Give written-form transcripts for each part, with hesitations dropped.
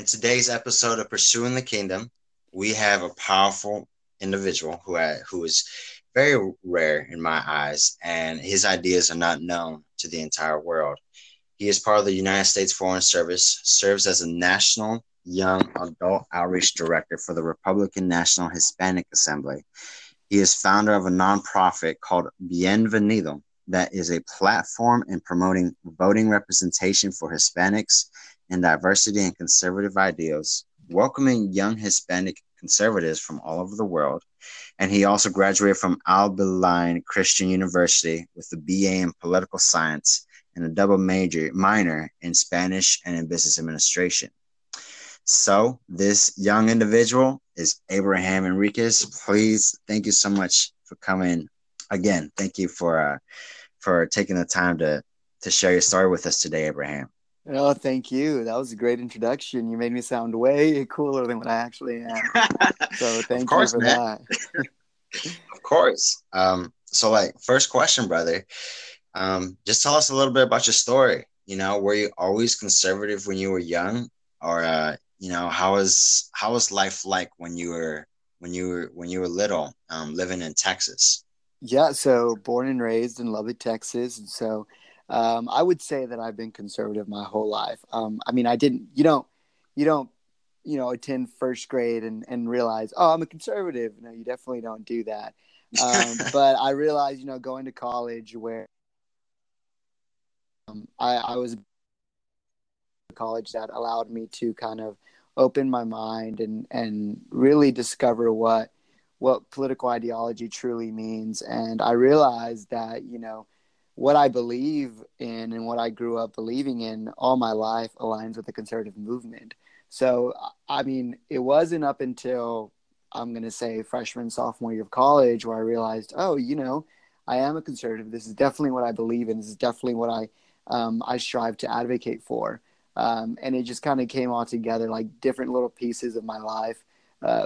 In today's episode of Pursuing the Kingdom, we have a powerful individual who is very rare in my eyes, and his ideas are not known to the entire world. He is part of the United States Foreign Service, serves as a national young adult outreach director for the Republican National Hispanic Assembly. He is founder of a nonprofit called Bienvenido that is a platform in promoting voting representation for Hispanics and diversity and conservative ideals, welcoming young Hispanic conservatives from all over the world. And he also graduated from Abilene Christian University with a BA in political science and a double minor in Spanish and in business administration. So this young individual is Abraham Enriquez. Please, thank you so much for coming. Again, thank you for taking the time to share your story with us today, Abraham. Oh, thank you. That was a great introduction. You made me sound way cooler than what I actually am. So thank you for that. Of course. So first question, brother, just tell us a little bit about your story. You know, were you always conservative when you were young, or, you know, how was life like when you were little, living in Texas? Yeah. So born and raised in Lubbock, Texas. And so, I would say that I've been conservative my whole life. I mean, I didn't, you don't attend first grade and realize, oh, I'm a conservative. No, you definitely don't do that. But I realized, you know, going to college where I was college that allowed me to kind of open my mind and really discover what political ideology truly means. And I realized that, you know, what I believe in and what I grew up believing in all my life aligns with the conservative movement. So, I mean, it wasn't up until I'm going to say freshman, sophomore year of college where I realized, oh, you know, I am a conservative. This is definitely what I believe in. This is definitely what I strive to advocate for. And it just kind of came all together, like different little pieces of my life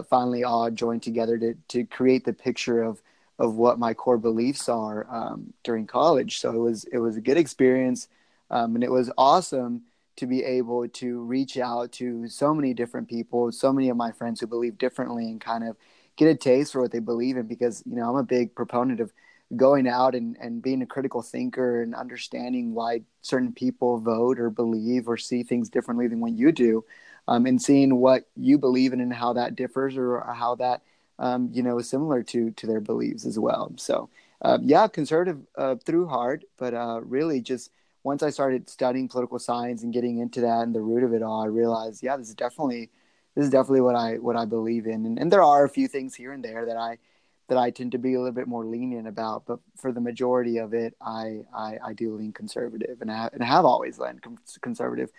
finally all joined together to create the picture of what my core beliefs are during college. So it was a good experience. And it was awesome to be able to reach out to so many different people, so many of my friends who believe differently and kind of get a taste for what they believe in, because, you know, I'm a big proponent of going out and being a critical thinker and understanding why certain people vote or believe or see things differently than what you do, and seeing what you believe in and how that differs or how that is similar to their beliefs as well. So, conservative through heart, but really just once I started studying political science and getting into that and the root of it all, I realized, yeah, this is definitely what I believe in. And there are a few things here and there that I tend to be a little bit more lenient about, but for the majority of it, I do lean conservative, and I have always leaned conservative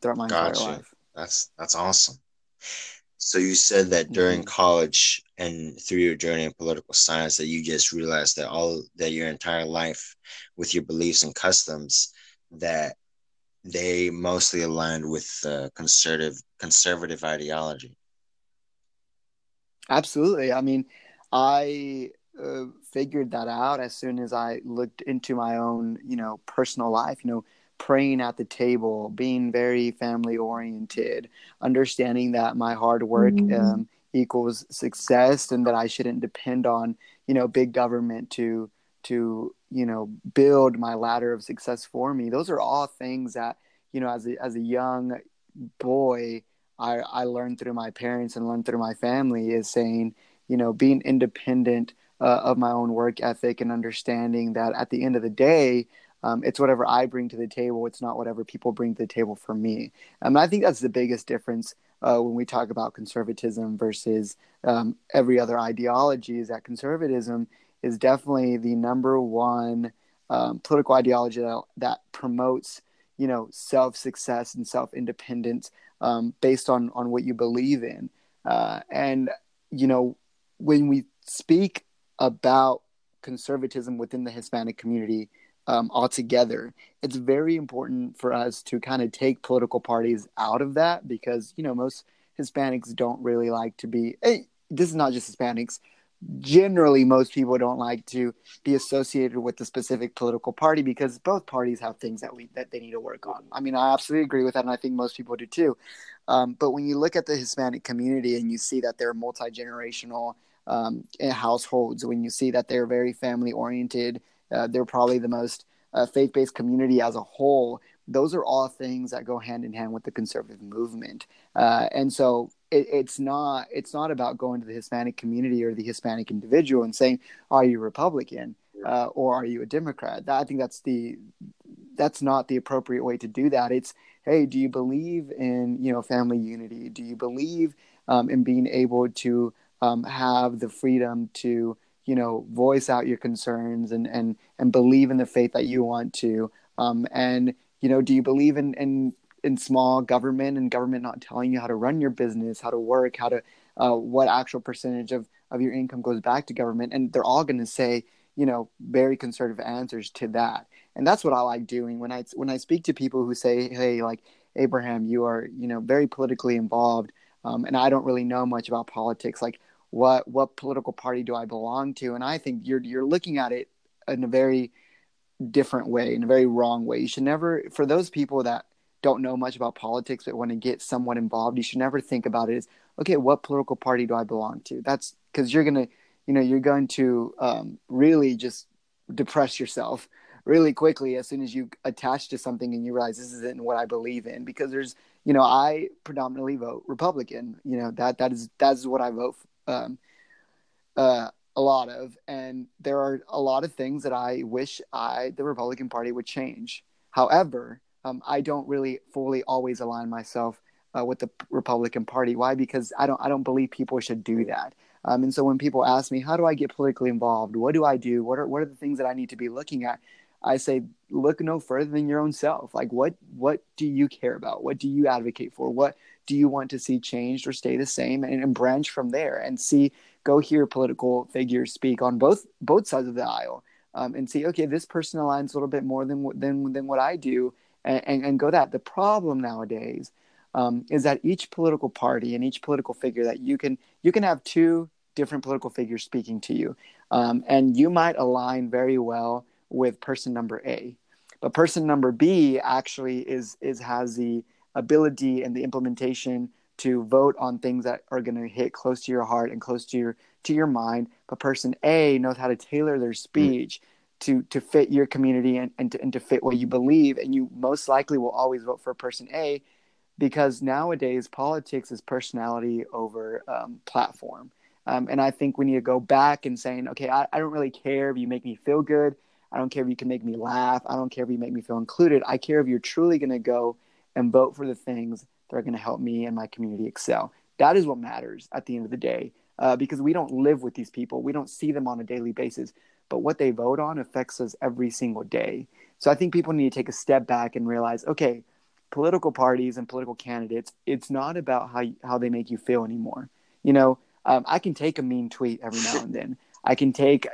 throughout my entire life. That's awesome. So you said that during college and through your journey in political science that you just realized that your entire life with your beliefs and customs, that they mostly aligned with conservative ideology. Absolutely. I mean, I figured that out as soon as I looked into my own, you know, personal life, you know, praying at the table, being very family oriented, understanding that my hard work equals success, and that I shouldn't depend on, you know, big government to, you know, build my ladder of success for me. Those are all things that, you know, as a young boy, I learned through my parents and learned through my family, is saying, you know, being independent of my own work ethic and understanding that at the end of the day, it's whatever I bring to the table. It's not whatever people bring to the table for me. And I think that's the biggest difference when we talk about conservatism versus every other ideology, is that conservatism is definitely the number one political ideology that promotes, you know, self-success and self-independence based on what you believe in. And, you know, when we speak about conservatism within the Hispanic community, altogether, it's very important for us to kind of take political parties out of that, because, you know, most Hispanics don't really like to be, this is not just Hispanics, generally most people don't like to be associated with the specific political party, because both parties have things that they need to work on. I mean, I absolutely agree with that, and I think most people do too. But when you look at the Hispanic community and you see that they're multi-generational households, when you see that they're very family-oriented, they're probably the most faith-based community as a whole. Those are all things that go hand in hand with the conservative movement. And so it's not about going to the Hispanic community or the Hispanic individual and saying, are you Republican or are you a Democrat? I think that's not the appropriate way to do that. It's, hey, do you believe in, family unity? Do you believe in being able to have the freedom to, voice out your concerns and believe in the faith that you want to? Do you believe in small government and government not telling you how to run your business, how to work, how to what actual percentage of your income goes back to government? And they're all going to say, very conservative answers to that. And that's what I like doing when I speak to people who say, hey, like, Abraham, you are, very politically involved, and I don't really know much about politics. Like, what political party do I belong to? And I think you're looking at it in a very different way, in a very wrong way. You should never, for those people that don't know much about politics but want to get somewhat involved, you should never think about it as, okay, what political party do I belong to? That's because you're going to really just depress yourself really quickly as soon as you attach to something and you realize this isn't what I believe in. Because there's, I predominantly vote Republican. That is what I vote for. A lot of, and there are a lot of things that I wish the Republican Party would change. However, I don't really fully always align myself with the Republican Party. Why? Because I don't believe people should do that. And so when people ask me, how do I get politically involved? What do I do? What are the things that I need to be looking at? I say, look no further than your own self. Like, what do you care about? What do you advocate for? What do you want to see changed or stay the same? And branch from there and see. Go hear political figures speak on both sides of the aisle, and see, okay, this person aligns a little bit more than what I do, and go that. The problem nowadays is that each political party and each political figure that you can have two different political figures speaking to you, and you might align very well with person number A, but person number B actually has the ability and the implementation to vote on things that are going to hit close to your heart and close to your mind. But person A knows how to tailor their speech to fit your community and to fit what you believe. And you most likely will always vote for person A, because nowadays politics is personality over platform. And I think we need to go back and saying, okay, I don't really care if you make me feel good. I don't care if you can make me laugh. I don't care if you make me feel included. I care if you're truly going to go and vote for the things that are going to help me and my community excel. That is what matters at the end of the day, because we don't live with these people. We don't see them on a daily basis, but what they vote on affects us every single day. So I think people need to take a step back and realize, okay, political parties and political candidates, it's not about how they make you feel anymore. I can take a mean tweet every now and then. I can take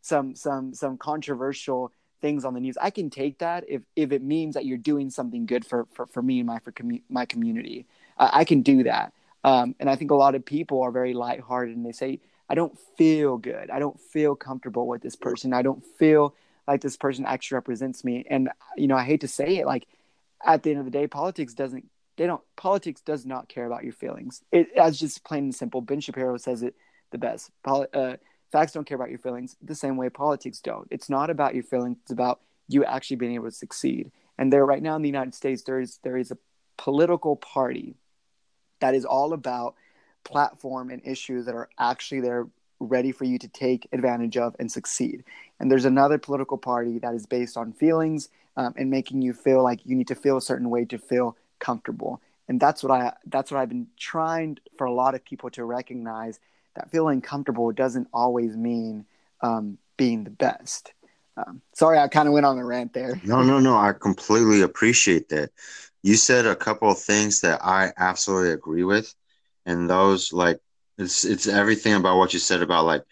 some controversial things on the news. I can take that if it means that you're doing something good for me and my community. I can do that. And I think a lot of people are very lighthearted and they say, I don't feel good. I don't feel comfortable with this person. I don't feel like this person actually represents me. And, I hate to say it, like, at the end of the day, politics does not care about your feelings. That's just plain and simple. Ben Shapiro says it the best. Facts don't care about your feelings the same way politics don't. It's not about your feelings. It's about you actually being able to succeed. And there right now in the United States, there is a political party that is all about platform and issues that are actually there ready for you to take advantage of and succeed. And there's another political party that is based on feelings and making you feel like you need to feel a certain way to feel comfortable. And that's what I've been trying for a lot of people to recognize, that feeling comfortable doesn't always mean being the best. Sorry, I kind of went on a rant there. No. I completely appreciate that. You said a couple of things that I absolutely agree with. And those, like, it's everything about what you said about, like,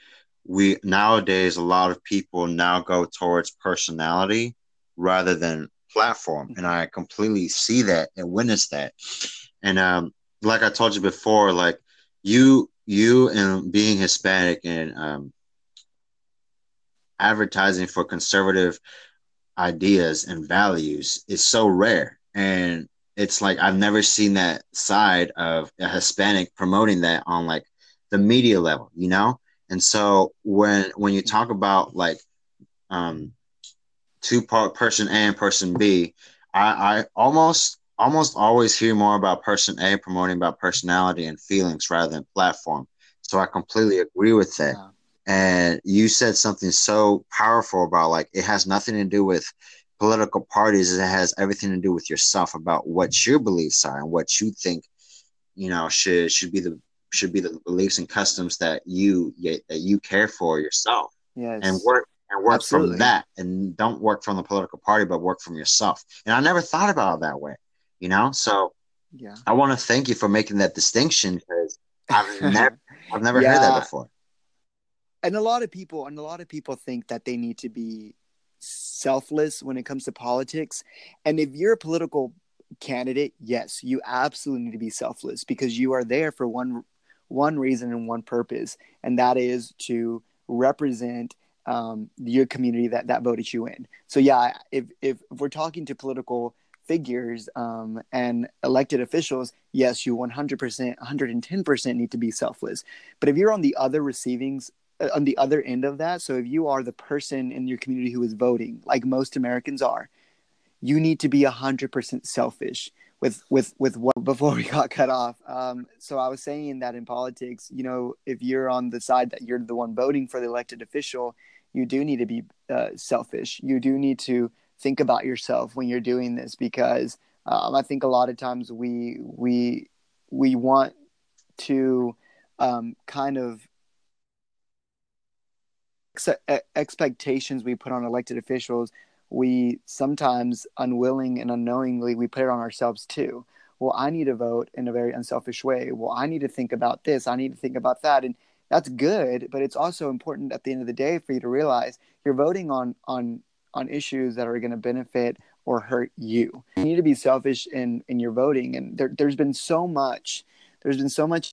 we nowadays, a lot of people now go towards personality rather than platform. Mm-hmm. And I completely see that and witness that. And like I told you before, like, you you and being Hispanic and advertising for conservative ideas and values is so rare. And it's like, I've never seen that side of a Hispanic promoting that on like the media level, you know? And so when you talk about like person A and person B, I almost always hear more about person A promoting about personality and feelings rather than platform. So I completely agree with that. Yeah. And you said something so powerful about like, it has nothing to do with political parties. It has everything to do with yourself, about what your beliefs are and what you think, you know, should be the beliefs and customs that you care for yourself. Yes. and work Absolutely. From that, and don't work from the political party, but work from yourself. And I never thought about it that way, you know? So yeah, I want to thank you for making that distinction, because I've never heard that before. And a lot of people think that they need to be selfless when it comes to politics. And if you're a political candidate, yes, you absolutely need to be selfless, because you are there for one reason and one purpose, and that is to represent your community that voted you in. So yeah, if we're talking to political figures and elected officials, yes, you 100%, 110% need to be selfless. But if you're on the other on the other end of that, so if you are the person in your community who is voting, like most Americans are, you need to be 100% selfish with what, before we got cut off. So I was saying that in politics, you know, if you're on the side that you're the one voting for the elected official, you do need to be selfish. You do need to think about yourself when you're doing this, because I think a lot of times we want to kind of expectations we put on elected officials, we sometimes unwilling and unknowingly we put it on ourselves too. Well, I need to vote in a very unselfish way. Well, I need to think about this. I need to think about that. And that's good, but it's also important at the end of the day for you to realize you're voting on issues that are going to benefit or hurt you. You need to be selfish in your voting. And there's been so much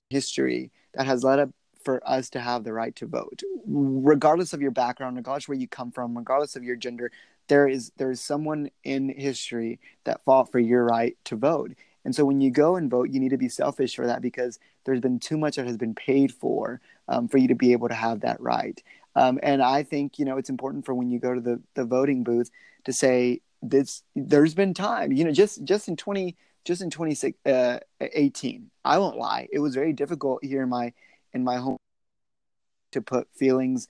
history that has led up for us to have the right to vote, regardless of your background, regardless where you come from, regardless of your gender. There is someone in history that fought for your right to vote. And so when you go and vote, you need to be selfish for that, because there's been too much that has been paid for you to be able to have that right. And I think, you know, it's important for when you go to the voting booth to say this, there's been time, you know, just in 2018, I won't lie, it was very difficult here in my home to put feelings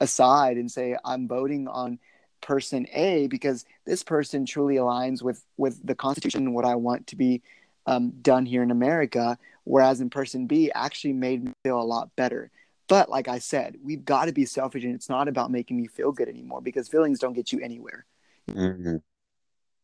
aside and say, I'm voting on person A because this person truly aligns with the Constitution and what I want to be done here in America. Whereas in person B actually made me feel a lot better. But like I said, we've got to be selfish, and it's not about making me feel good anymore, because feelings don't get you anywhere. Mm-hmm.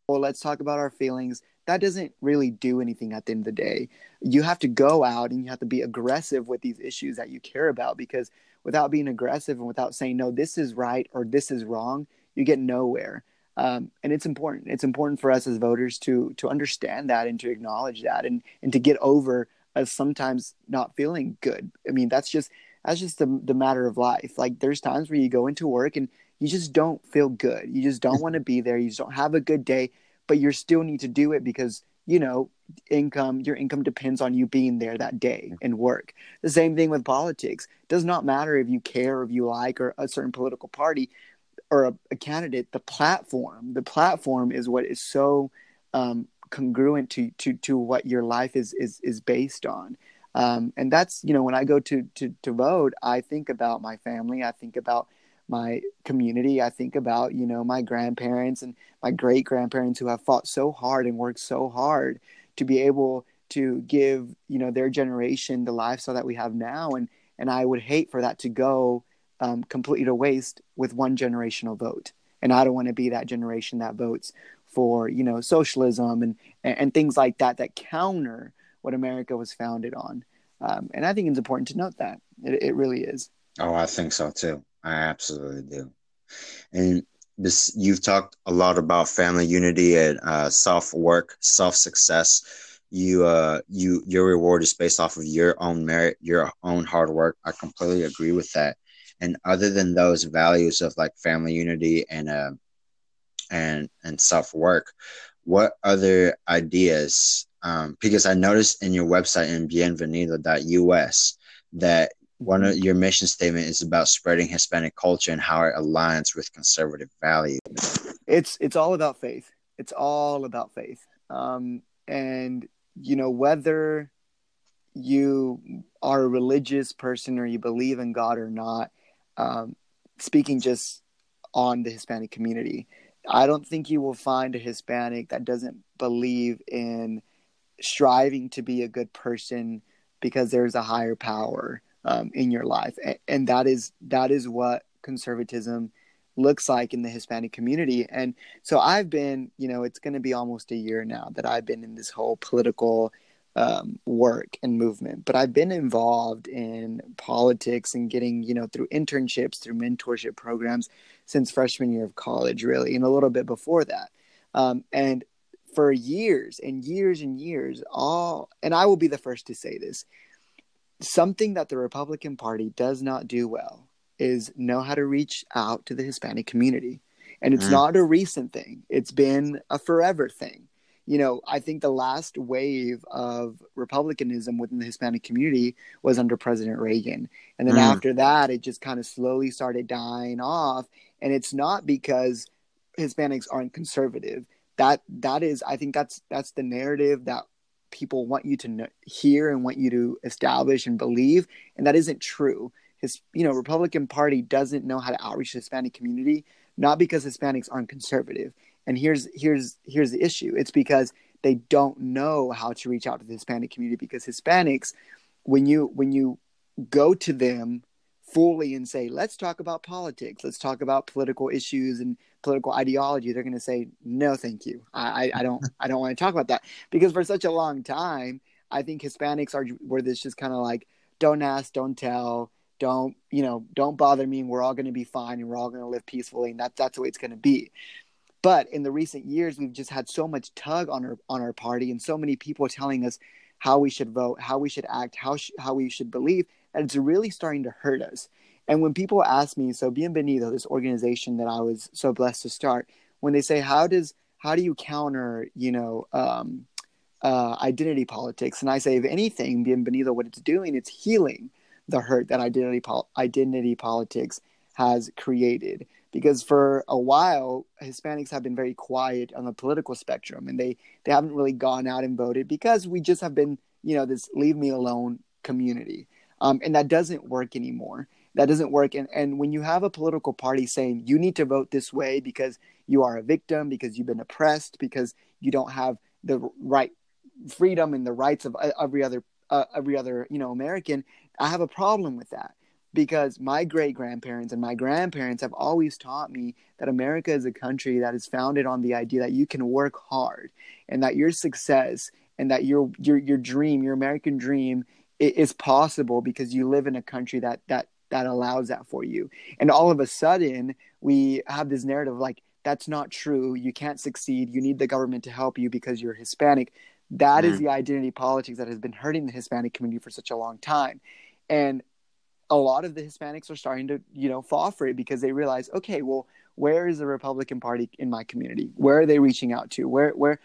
Well, let's talk about our feelings. That doesn't really do anything at the end of the day. You have to go out and you have to be aggressive with these issues that you care about, because without being aggressive and without saying, no, this is right or this is wrong, you get nowhere. And it's important. It's important for us as voters to understand that and to acknowledge that and to get over us sometimes not feeling good. I mean, that's just the matter of life. Like, there's times where you go into work and you just don't feel good. You just don't want to be there. You just don't have a good day. But you still need to do it because, you know, your income depends on you being there that day and work. The same thing with politics. It does not matter if you care or if you like or a certain political party or a candidate. The platform is what is so congruent to what your life is based on. And that's, you know, when I go to vote, I think about my family. I think about my community. I think about, you know, my grandparents and my great grandparents who have fought so hard and worked so hard to be able to give, you know, their generation the lifestyle that we have now. And I would hate for that to go completely to waste with one generational vote. And I don't want to be that generation that votes for, you know, socialism and things like that counter what America was founded on. And I think it's important to note that it really is. Oh, I think so too. I absolutely do. And this, you've talked a lot about family unity and self-work, self-success. your reward is based off of your own merit, your own hard work. I completely agree with that. And other than those values of like family unity and self-work, what other ideas, because I noticed in your website in bienvenido.us that one of your mission statement is about spreading Hispanic culture and how it aligns with conservative values. It's all about faith. It's all about faith. And, you know, whether you are a religious person or you believe in God or not, speaking just on the Hispanic community, I don't think you will find a Hispanic that doesn't believe in striving to be a good person because there's a higher power in your life. And that is what conservatism looks like in the Hispanic community. And so I've been, you know, it's going to be almost a year now that I've been in this whole political work and movement, but I've been involved in politics and getting, you know, through internships, through mentorship programs since freshman year of college, really, and a little bit before that. And for years and years and years, and I will be the first to say this, something that the Republican Party does not do well is know how to reach out to the Hispanic community. And it's not a recent thing. It's been a forever thing. You know, I think the last wave of Republicanism within the Hispanic community was under President Reagan. And then after that, it just kind of slowly started dying off. And it's not because Hispanics aren't conservative. I think that's the narrative that people want you to hear and want you to establish and believe. And that isn't true. You know, Republican Party doesn't know how to outreach the Hispanic community, not because Hispanics aren't conservative. And here's the issue. It's because they don't know how to reach out to the Hispanic community, because Hispanics, when you go to them fully and say, let's talk about politics, let's talk about political issues and political ideology, they're going to say, no, thank you. I don't want to talk about that. Because for such a long time, I think Hispanics were this just kind of like, don't ask, don't tell. Don't bother me, and we're all going to be fine, and we're all going to live peacefully, and that's the way it's going to be. But in the recent years, we've just had so much tug on our party, and so many people telling us how we should vote, how we should act, how we should believe, that it's really starting to hurt us. And when people ask me, so Bienvenido, this organization that I was so blessed to start, when they say, how do you counter, you know, identity politics? And I say, if anything, Bienvenido, what it's doing, it's healing the hurt that identity politics has created. Because for a while, Hispanics have been very quiet on the political spectrum, and they haven't really gone out and voted because we just have been, you know, this leave me alone community. And that doesn't work anymore. That doesn't work. And when you have a political party saying you need to vote this way because you are a victim, because you've been oppressed, because you don't have the right freedom and the rights of every other, you know, American, I have a problem with that, because my great-grandparents and my grandparents have always taught me that America is a country that is founded on the idea that you can work hard, and that your success and that your dream, your American dream, is possible because you live in a country that allows that for you. And all of a sudden, we have this narrative like, that's not true. You can't succeed. You need the government to help you because you're Hispanic. That is the identity politics that has been hurting the Hispanic community for such a long time. And a lot of the Hispanics are starting to, you know, fall for it, because they realize, okay, well, where is the Republican Party in my community? Where are they reaching out to? Where,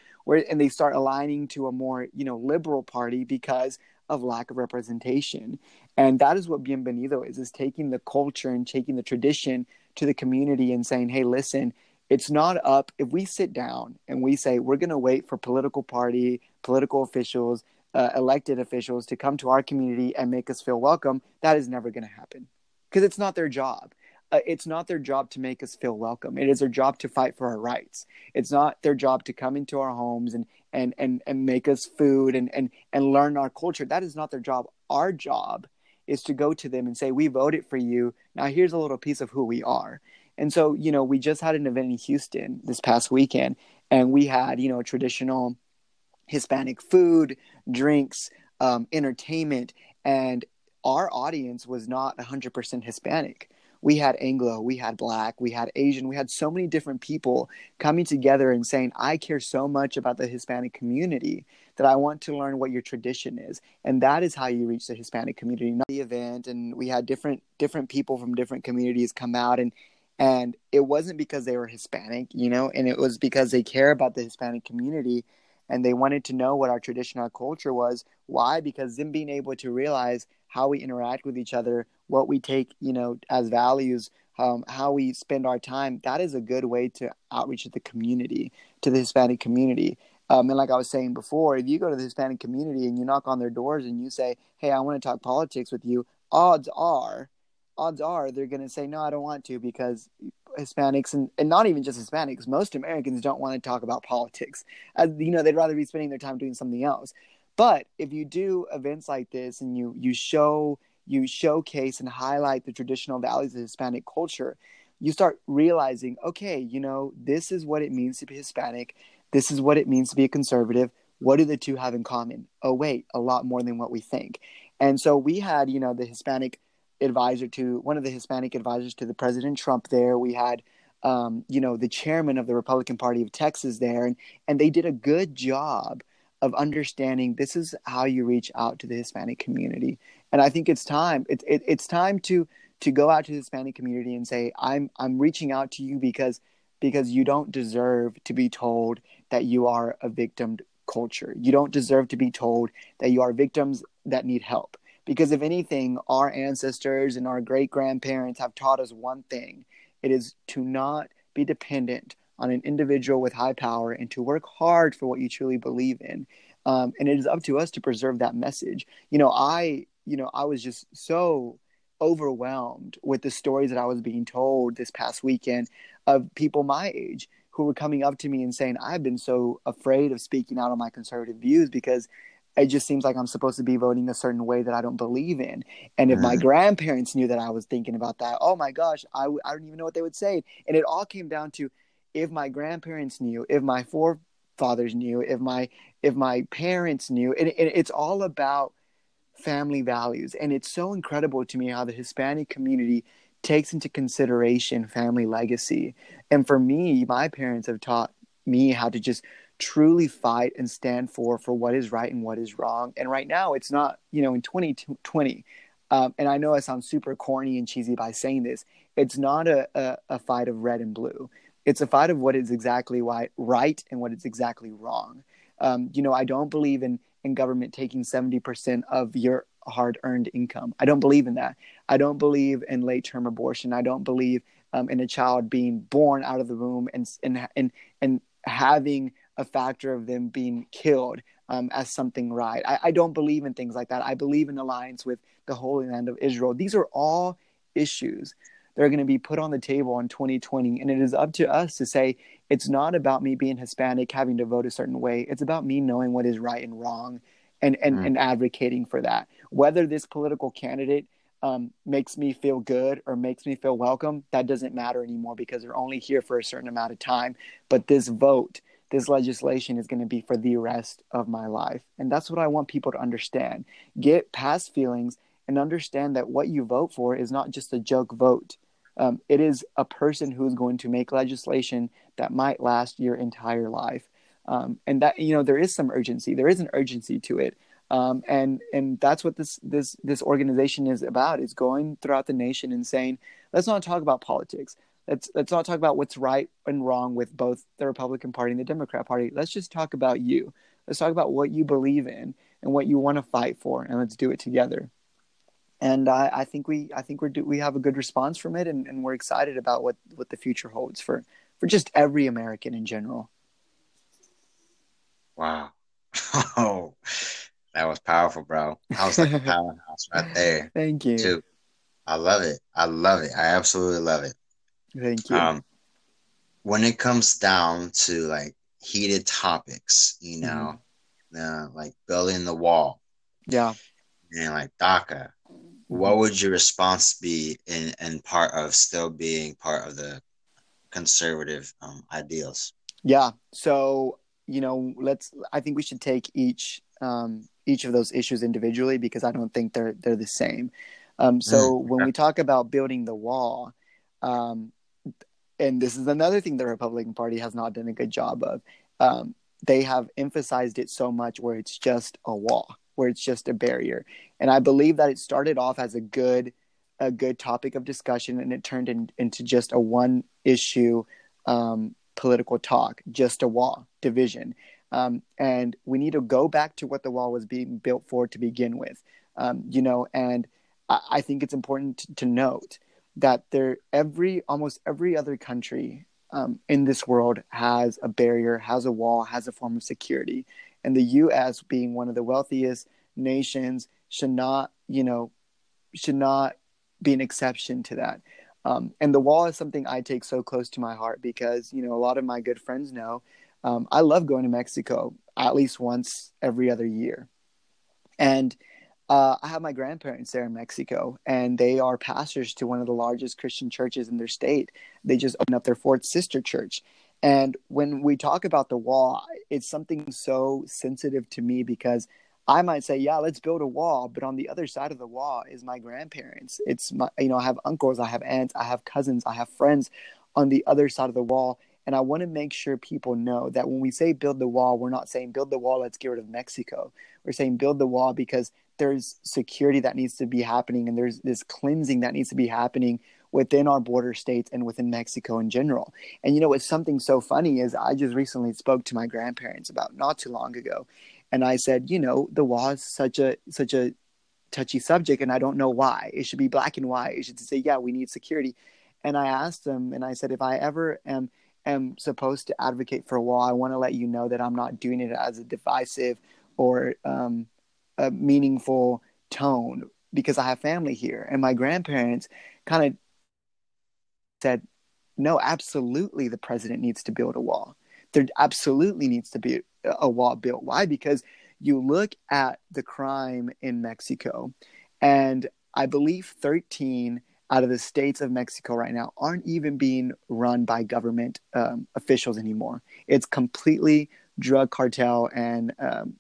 and they start aligning to a more, you know, liberal party because of lack of representation. And that is what Bienvenido is taking the culture and taking the tradition to the community and saying, hey, listen, it's not up. If we sit down and we say we're going to wait for political party, political officials, elected officials to come to our community and make us feel welcome, that is never going to happen, because it's not their job. It's not their job to make us feel welcome. It is their job to fight for our rights. It's not their job to come into our homes and make us food and learn our culture. That is not their job. Our job is to go to them and say, we voted for you. Now here's a little piece of who we are. And so, you know, we just had an event in Houston this past weekend, and we had, you know, traditional Hispanic food, drinks, entertainment, and our audience was not 100% Hispanic. we had Anglo, we had Black, we had Asian, we had so many different people coming together and saying, I care so much about the Hispanic community that I want to learn what your tradition is. And that is how you reach the Hispanic community, not the event. And we had different people from different communities come out, and it wasn't because they were Hispanic, you know, and it was because they care about the Hispanic community and they wanted to know what our tradition, our culture was. Why? Because them being able to realize how we interact with each other, what we take, you know, as values, how we spend our time, that is a good way to outreach to the community, to the Hispanic community. And like I was saying before, if you go to the Hispanic community and you knock on their doors and you say, hey, I want to talk politics with you, odds are they're going to say, no, I don't want to, because Hispanics and not even just Hispanics, most Americans don't want to talk about politics. As you know, they'd rather be spending their time doing something else. But if you do events like this and you showcase and highlight the traditional values of Hispanic culture, you start realizing, okay, you know, this is what it means to be Hispanic. This is what it means to be a conservative. What do the two have in common? Oh, wait, a lot more than what we think. And so we had, you know, the Hispanic advisor to one of the Hispanic advisors to the President Trump there. We had, you know, the chairman of the Republican Party of Texas there. And they did a good job of understanding this is how you reach out to the Hispanic community. And I think it's time. It's time to go out to the Hispanic community and say, I'm reaching out to you because you don't deserve to be told that you are a victim culture. You don't deserve to be told that you are victims that need help. Because if anything, our ancestors and our great-grandparents have taught us one thing. It is to not be dependent on an individual with high power and to work hard for what you truly believe in. And it is up to us to preserve that message. You know, I was just so overwhelmed with the stories that I was being told this past weekend of people my age who were coming up to me and saying, I've been so afraid of speaking out on my conservative views because it just seems like I'm supposed to be voting a certain way that I don't believe in. And if my grandparents knew that I was thinking about that, oh my gosh, I don't even know what they would say. And it all came down to, if my grandparents knew, if my forefathers knew, if my parents knew. And it's all about family values. And it's so incredible to me how the Hispanic community takes into consideration family legacy. And for me, my parents have taught me how to just truly fight and stand for what is right and what is wrong. And right now, it's not, you know, in 2020, and I know I sound super corny and cheesy by saying this, it's not a fight of red and blue. It's a fight of what is exactly right and what is exactly wrong. You know, I don't believe in government taking 70% of your hard-earned income. I don't believe in that. I don't believe in late-term abortion. I don't believe in a child being born out of the womb and having a factor of them being killed as something right. I don't believe in things like that. I believe in alliance with the Holy Land of Israel. These are all issues that are going to be put on the table in 2020, and it is up to us to say, it's not about me being Hispanic, having to vote a certain way. It's about me knowing what is right and wrong and advocating for that. Whether this political candidate makes me feel good or makes me feel welcome, that doesn't matter anymore because they're only here for a certain amount of time. But this vote, this legislation is going to be for the rest of my life. And that's what I want people to understand. Get past feelings and understand that what you vote for is not just a joke vote. It is a person who is going to make legislation that might last your entire life. And that, you know, there is some urgency. There is an urgency to it. And that's what this organization is about, is going throughout the nation and saying, let's not talk about politics. Let's not talk about what's right and wrong with both the Republican Party and the Democrat Party. Let's just talk about you. Let's talk about what you believe in and what you want to fight for. And let's do it together. And I think we have a good response from it, and we're excited about what the future holds for just every American in general. Wow. Oh, that was powerful, bro. I was like a powerhouse right there. Thank you. Too. I love it. I absolutely love it. Thank you. When it comes down to like heated topics, you know, like building the wall. Yeah. And like DACA. What would your response be in part of still being part of the conservative ideals? Yeah. So, you know, I think we should take each of those issues individually because I don't think they're the same. When we talk about building the wall, and this is another thing the Republican Party has not done a good job of, they have emphasized it so much where it's just a wall, where it's just a barrier. And I believe that it started off as a good topic of discussion, and it turned into just a one issue political talk, just a wall, division. And we need to go back to what the wall was being built for to begin with, and I think it's important to note that almost every other country in this world has a barrier, has a wall, has a form of security. And the U.S., being one of the wealthiest nations, should not be an exception to that. And the wall is something I take so close to my heart because, a lot of my good friends know I love going to Mexico at least once every other year. And I have my grandparents there in Mexico, and they are pastors to one of the largest Christian churches in their state. They just opened up their fourth sister church. And when we talk about the wall, it's something so sensitive to me because I might say, yeah, let's build a wall. But on the other side of the wall is my grandparents. It's my, I have uncles, I have aunts, I have cousins, I have friends on the other side of the wall. And I want to make sure people know that when we say build the wall, we're not saying build the wall, let's get rid of Mexico. We're saying build the wall because there's security that needs to be happening, and there's this cleansing that needs to be happening within our border states and within Mexico in general. And it's something so funny is I just recently spoke to my grandparents about not too long ago, and I said, the wall is such a touchy subject, and I don't know why. It should be black and white. It should say, yeah, we need security. And I asked them, and I said, if I ever am supposed to advocate for a wall, I want to let you know that I'm not doing it as a divisive or a meaningful tone, because I have family here. And my grandparents kind of said, no, absolutely the president needs to build a wall. There absolutely needs to be a wall built. Why? Because you look at the crime in Mexico, and I believe 13 out of the states of Mexico right now aren't even being run by government officials anymore. It's completely drug cartel and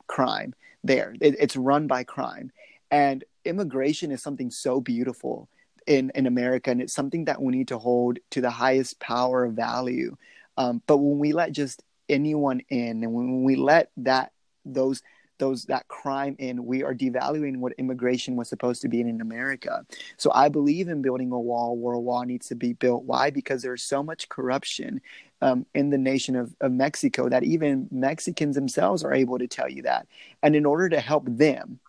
crime there. It's run by crime. And immigration is something so beautiful in America, and it's something that we need to hold to the highest power of value. But when we let just anyone in, and when we let that crime in, we are devaluing what immigration was supposed to be in America. So I believe in building a wall where a wall needs to be built. Why? Because there's so much corruption in the nation of Mexico that even Mexicans themselves are able to tell you that. And in order to help them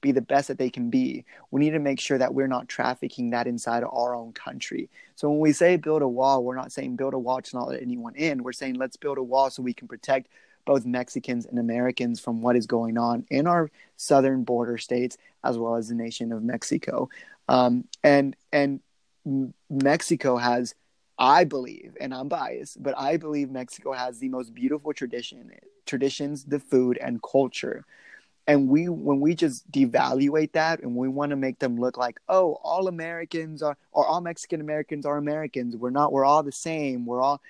be the best that they can be, we need to make sure that we're not trafficking that inside our own country. So when we say build a wall, we're not saying build a wall to not let anyone in. We're saying let's build a wall so we can protect both Mexicans and Americans from what is going on in our southern border states, as well as the nation of Mexico. And Mexico has, I believe, and I'm biased, but I believe Mexico has the most beautiful traditions, the food and culture. And when we just devaluate that, and we want to make them look like, oh, all Americans are, or all Mexican Americans are Americans. We're not. We're all the same. We're all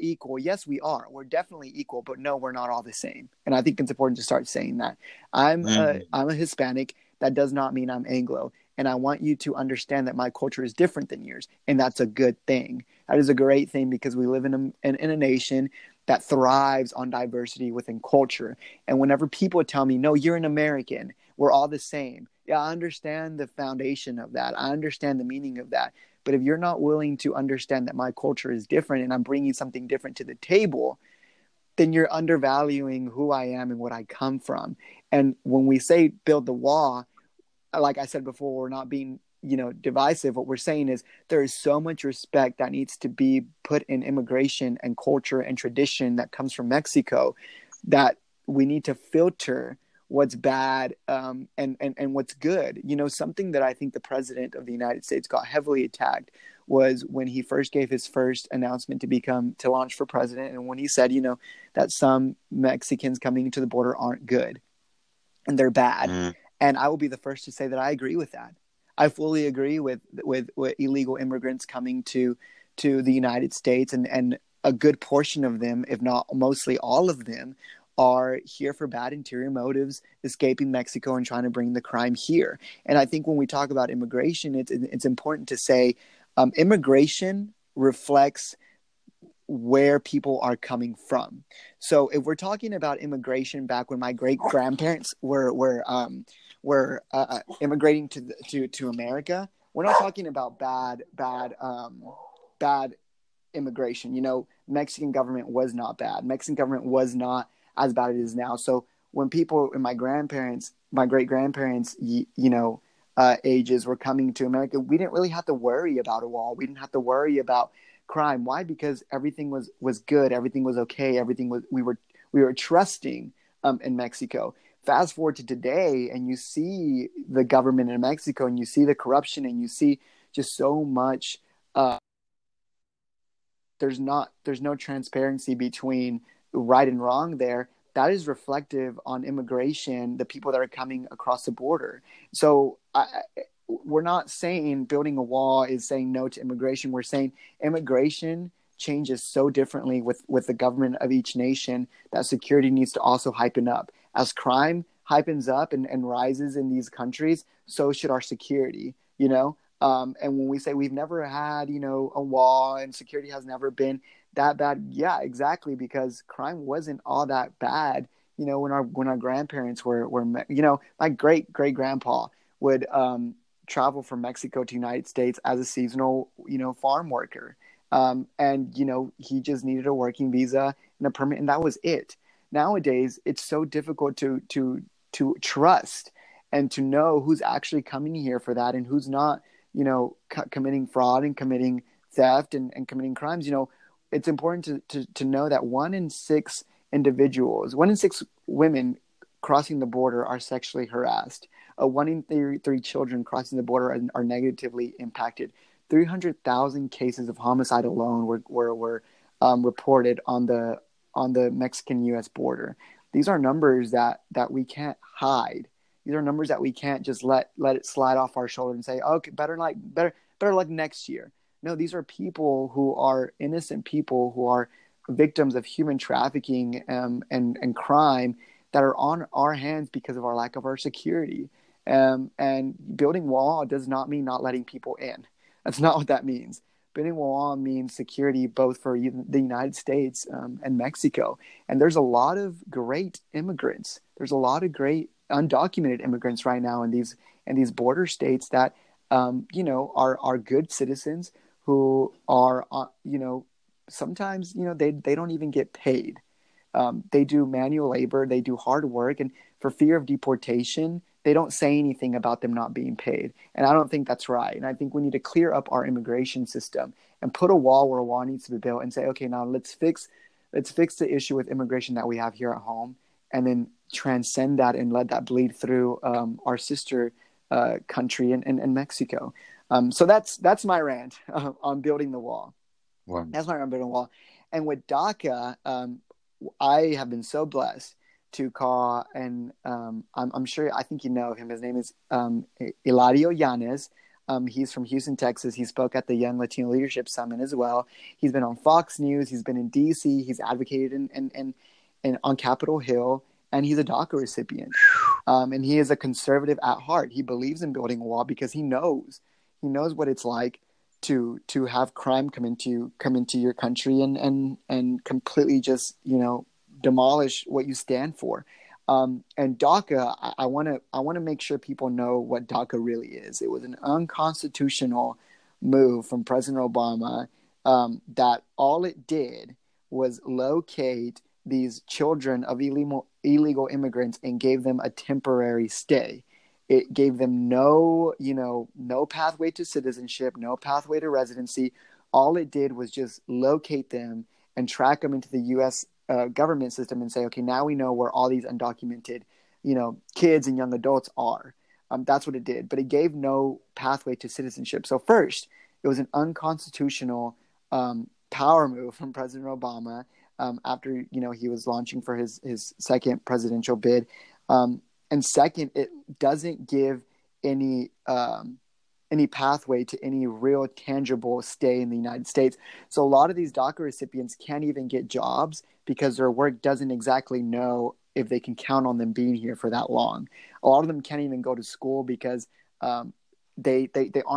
equal. Yes, we are. We're definitely equal, but no, we're not all the same. And I think it's important to start saying that. I'm a Hispanic. That does not mean I'm Anglo. And I want you to understand that my culture is different than yours. And that's a good thing. That is a great thing, because we live in a nation that thrives on diversity within culture. And whenever people tell me, no, you're an American, we're all the same. Yeah, I understand the foundation of that. I understand the meaning of that. But if you're not willing to understand that my culture is different and I'm bringing something different to the table, then you're undervaluing who I am and what I come from. And when we say build the wall, like I said before, we're not being divisive. What we're saying is there is so much respect that needs to be put in immigration and culture and tradition that comes from Mexico that we need to filter what's bad and what's good. Something that I think the president of the United States got heavily attacked was when he first gave his first announcement to launch for president. And when he said, that some Mexicans coming into the border aren't good and they're bad. And I will be the first to say that I agree with that. I fully agree with illegal immigrants coming to the United States, and a good portion of them, if not mostly all of them, are here for bad interior motives, escaping Mexico and trying to bring the crime here. And I think when we talk about immigration, it's important to say immigration reflects where people are coming from. So if we're talking about immigration back when my great-grandparents were immigrating to America, we're not talking about bad immigration. You know, Mexican government was not bad. Mexican government was not as bad as it is now. So when people in my great-grandparents, ages were coming to America, we didn't really have to worry about a wall. We didn't have to worry about crime. Why? Because everything was good. Everything was okay. Everything was, we were trusting in Mexico. Fast forward to today, and you see the government in Mexico, and you see the corruption, and you see just so much. There's no transparency between right and wrong there. That is reflective on immigration, the people that are coming across the border. So we're not saying building a wall is saying no to immigration. We're saying immigration changes so differently with the government of each nation that security needs to also hypen up. As crime hypens up and rises in these countries, so should our security, you know? And when we say we've never had, a wall and security has never been that bad. Yeah, exactly. Because crime wasn't all that bad, when our grandparents were my great-grandpa would, travel from Mexico to United States as a seasonal, farm worker. And he just needed a working visa and a permit, and that was it. Nowadays, it's so difficult to trust and to know who's actually coming here for that and who's not, committing fraud and committing theft and committing crimes. It's important to know that 1 in 6 individuals, 1 in 6 women crossing the border are sexually harassed. 1 in 3 children crossing the border are negatively impacted. 300,000 cases of homicide alone were reported on the Mexican-U.S. border. These are numbers that we can't hide. These are numbers that we can't just let it slide off our shoulder and say, "Okay, better luck next year." No, these are people who are innocent people who are victims of human trafficking and crime that are on our hands because of our lack of our security. And building wall does not mean not letting people in. That's not what that means. Building wall means security both for the United States and Mexico. And there's a lot of great immigrants. There's a lot of great undocumented immigrants right now in these border states that are good citizens who are sometimes they don't even get paid. They do manual labor, they do hard work, and for fear of deportation, they don't say anything about them not being paid. And I don't think that's right. And I think we need to clear up our immigration system and put a wall where a wall needs to be built and say, okay, now let's fix the issue with immigration that we have here at home, and then transcend that and let that bleed through our sister country in Mexico. So that's my rant on building the wall. Wow. That's my rant on building the wall. And with DACA, I have been so blessed to call, and I'm sure, I think you know him. His name is Hilario Yanez. He's from Houston, Texas. He spoke at the Young Latino Leadership Summit as well. He's been on Fox News. He's been in D.C. He's advocated in on Capitol Hill, and he's a DACA recipient. And he is a conservative at heart. He believes in building a wall because he knows what it's like to have crime come into your country and completely just demolish what you stand for. And DACA, I want to make sure people know what DACA really is. It was an unconstitutional move from President Obama that all it did was locate these children of illegal immigrants and gave them a temporary stay. It gave them no pathway to citizenship, no pathway to residency. All it did was just locate them and track them into the U.S. government system and say, okay, now we know where all these undocumented, kids and young adults are. That's what it did. But it gave no pathway to citizenship. So first, it was an unconstitutional power move from President Obama after, he was launching for his second presidential bid. And second, it doesn't give any any pathway to any real tangible stay in the United States. So a lot of these DACA recipients can't even get jobs because their work doesn't exactly know if they can count on them being here for that long. A lot of them can't even go to school because they aren't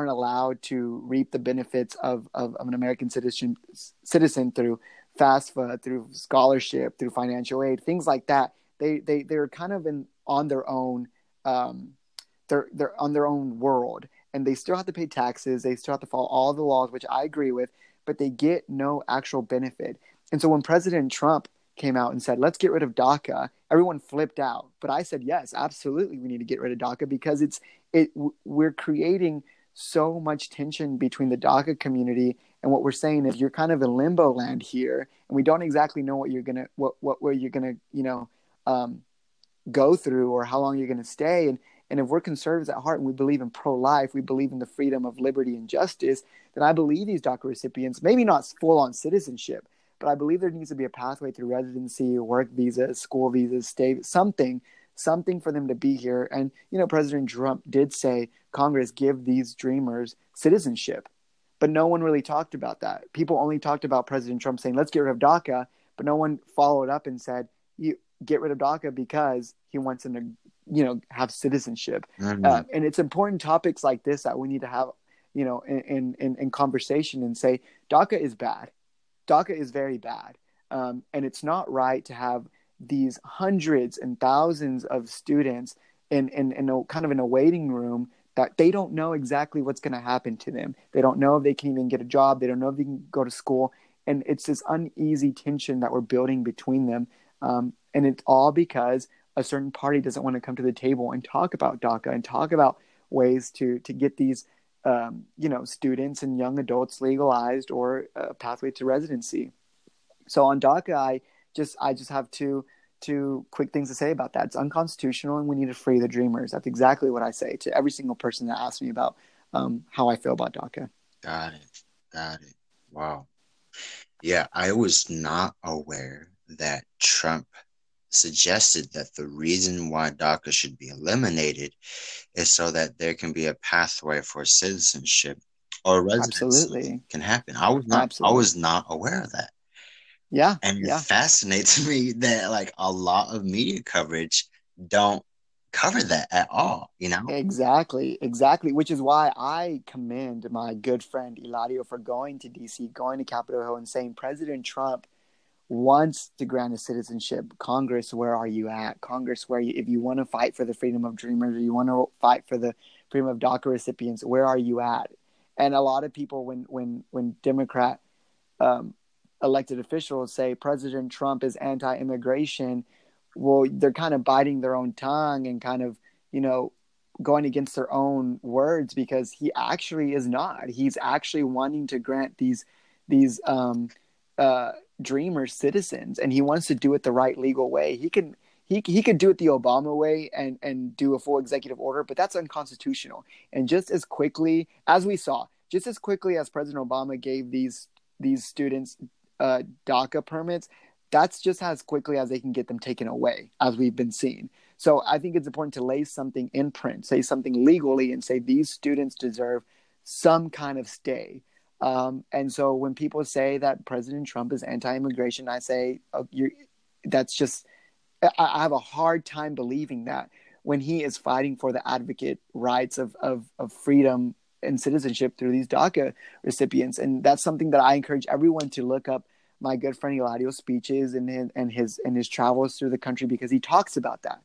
allowed to reap the benefits of an American citizen through FAFSA, through scholarship, through financial aid, things like that. They're kind of on their own. They're on their own world, and they still have to pay taxes. They still have to follow all the laws, which I agree with, but they get no actual benefit. And so when President Trump came out and said, let's get rid of DACA, everyone flipped out. But I said, yes, absolutely, we need to get rid of DACA because we're creating so much tension between the DACA community and what we're saying is you're kind of in limbo land here, and we don't exactly know what you're gonna go through or how long you're gonna stay. And if we're conservatives at heart and we believe in pro-life, we believe in the freedom of liberty and justice, then I believe these DACA recipients, maybe not full-on citizenship, but I believe there needs to be a pathway through residency, work visas, school visas, stay, something for them to be here. And, President Trump did say, Congress, give these dreamers citizenship. But no one really talked about that. People only talked about President Trump saying, let's get rid of DACA, but no one followed up and said, you get rid of DACA because he wants them to have citizenship. Mm-hmm. And it's important topics like this that we need to have, in conversation and say, DACA is bad. DACA is very bad. And it's not right to have these hundreds and thousands of students in a waiting room that they don't know exactly what's going to happen to them. They don't know if they can even get a job. They don't know if they can go to school. And it's this uneasy tension that we're building between them. And it's all because a certain party doesn't want to come to the table and talk about DACA and talk about ways to get these, students and young adults legalized or a pathway to residency. So on DACA, I just have two quick things to say about that. It's unconstitutional, and we need to free the dreamers. That's exactly what I say to every single person that asks me about how I feel about DACA. Got it. Wow. Yeah, I was not aware that Trump suggested that the reason why DACA should be eliminated is so that there can be a pathway for citizenship or residency. Absolutely. Can happen. I was not aware of that. Yeah. And it fascinates me that a lot of media coverage don't cover that at all, Exactly. Which is why I commend my good friend Hilario for going to DC, going to Capitol Hill and saying President Trump wants to grant a citizenship. Congress, where are you at? Congress, if you want to fight for the freedom of dreamers or you want to fight for the freedom of DACA recipients, where are you at? And a lot of people, when Democrat elected officials say President Trump is anti-immigration, well, they're kind of biting their own tongue and kind of, going against their own words because he actually is not. He's actually wanting to grant these dreamer citizens, and he wants to do it the right legal way. He could do it the Obama way and do a full executive order, but that's unconstitutional. And just as quickly as President Obama gave these students DACA permits, that's just as quickly as they can get them taken away, as we've been seeing. So I think it's important to lay something in print, say something legally, and say these students deserve some kind of stay. And so when people say that President Trump is anti-immigration, I say, I have a hard time believing that when he is fighting for the advocate rights of freedom and citizenship through these DACA recipients. And that's something that I encourage everyone to look up my good friend Hilario's speeches and his travels through the country, because he talks about that.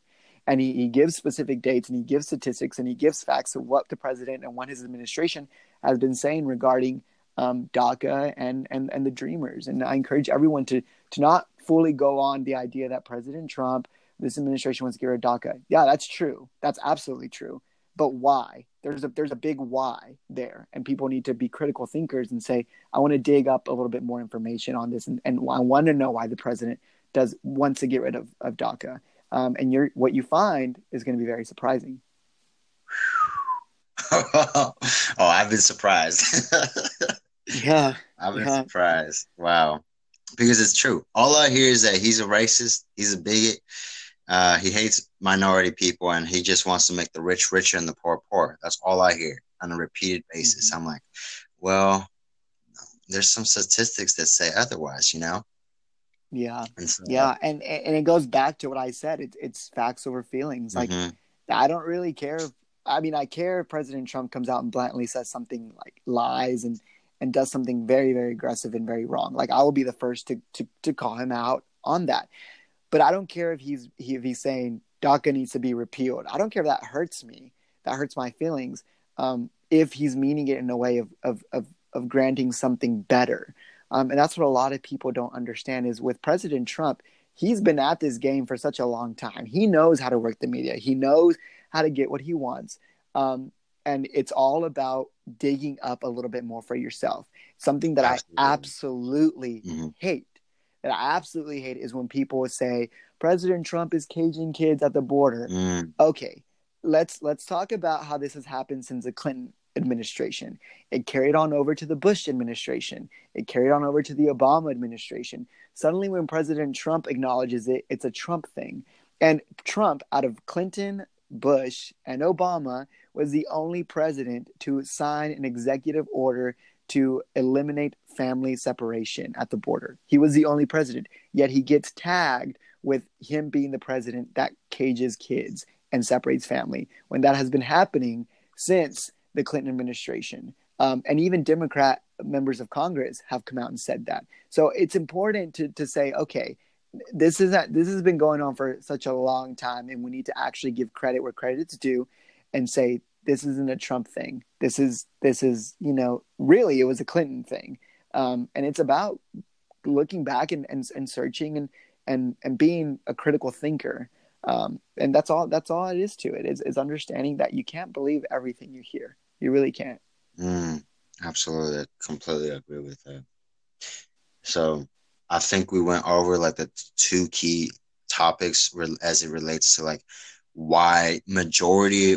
And he gives specific dates and he gives statistics and he gives facts of what the president and what his administration has been saying regarding DACA and the dreamers. And I encourage everyone to not fully go on the idea that President Trump, this administration, wants to get rid of DACA. Yeah, that's true. That's absolutely true. But why? There's a big why there. And people need to be critical thinkers and say, I want to dig up a little bit more information on this. And I want to know why the president wants to get rid of DACA. And what you find is going to be very surprising. Oh, I've been surprised. Yeah. I've been surprised. Wow. Because it's true. All I hear is that he's a racist. He's a bigot. He hates minority people, and he just wants to make the rich richer and the poor poor. That's all I hear. on a repeated basis. Mm-hmm. I'm like, well, there's some statistics that say otherwise, you know? Yeah. And so, yeah. And it goes back to what I said. It's facts over feelings. Like, mm-hmm. I don't really care. I care if President Trump comes out and bluntly says something like lies and does something very, very aggressive and very wrong. Like, I will be the first to call him out on that. But I don't care if he's saying DACA needs to be repealed. I don't care if that hurts me. That hurts my feelings. If he's meaning it in a way of granting something better. And that's what a lot of people don't understand is with President Trump, he's been at this game for such a long time. He knows how to work the media. He knows how to get what he wants. And it's all about digging up a little bit more for yourself. Something that I absolutely mm-hmm. hate. That I absolutely hate is when people say, President Trump is caging kids at the border. Mm. Okay, let's talk about how this has happened since the Clinton administration. It carried on over to the Bush administration. It carried on over to the Obama administration. Suddenly when President Trump acknowledges it, it's a Trump thing. And Trump, out of Clinton, Bush, and Obama, was the only president to sign an executive order to eliminate family separation at the border. He was the only president, yet he gets tagged with him being the president that cages kids and separates family, when that has been happening since the Clinton administration. And even Democrat members of Congress have come out and said that. So it's important to say, okay, this has been going on for such a long time, and we need to actually give credit where credit's due and say, this isn't a Trump thing. This is, you know, really it was a Clinton thing. And it's about looking back and searching and being a critical thinker. And that's all it is to it is understanding that you can't believe everything you hear. You really can't. Absolutely. I completely agree with that. So I think we went over like the two key topics as it relates to like why the majority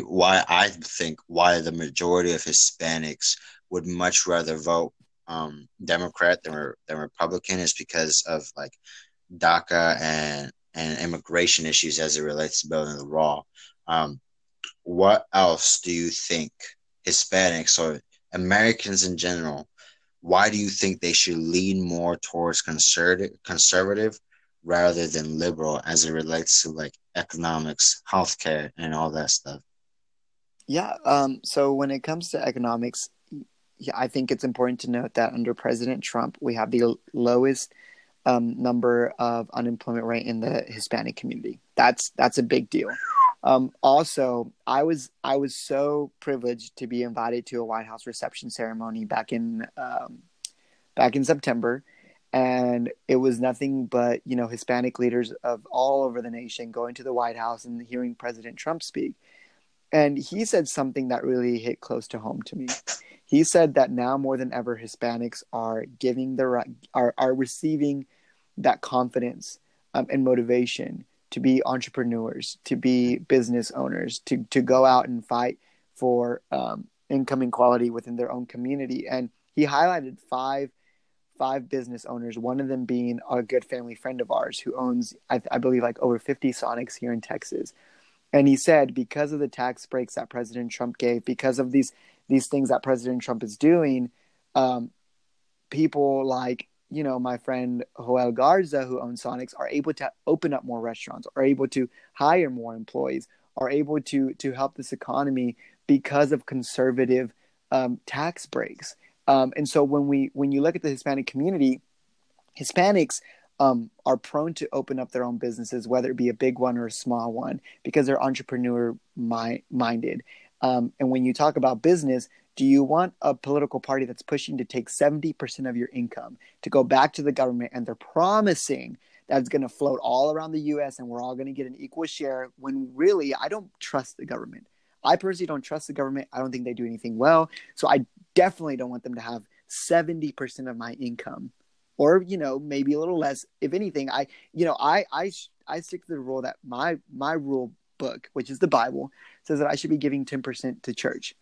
of Hispanics would much rather vote Democrat than Republican is because of like DACA and immigration issues as it relates to building the wall. What else do you think Hispanics or Americans in general, why do you think they should lean more towards conservative rather than liberal as it relates to like economics, healthcare, and all that stuff? Yeah. So when it comes to economics, yeah, I think it's important to note that under President Trump, we have the lowest number of unemployment rate in the Hispanic community. That's a big deal. Also, I was so privileged to be invited to a White House reception ceremony back in September. And it was nothing but, you know, Hispanic leaders of all over the nation going to the White House and hearing President Trump speak. And he said something that really hit close to home to me. He said that now more than ever, Hispanics are receiving that confidence and motivation to be entrepreneurs, to be business owners, to go out and fight for income equality within their own community. And he highlighted five business owners, one of them being a good family friend of ours who owns, I believe, like over 50 Sonics here in Texas. And he said, because of the tax breaks that President Trump gave, because of these things that President Trump is doing, people like, you know, my friend Joel Garza, who owns Sonics, are able to open up more restaurants, are able to hire more employees, are able to help this economy because of conservative tax breaks. And so when you look at the Hispanic community, Hispanics are prone to open up their own businesses, whether it be a big one or a small one, because they're entrepreneur minded. And when you talk about business, do you want a political party that's pushing to take 70% of your income to go back to the government, and they're promising that's going to float all around the U.S. and we're all going to get an equal share, when really I don't trust the government. I personally don't trust the government. I don't think they do anything well. So I definitely don't want them to have 70% of my income, or, you know, maybe a little less. If anything, I stick to the rule that my rule book, which is the Bible, says that I should be giving 10% to church.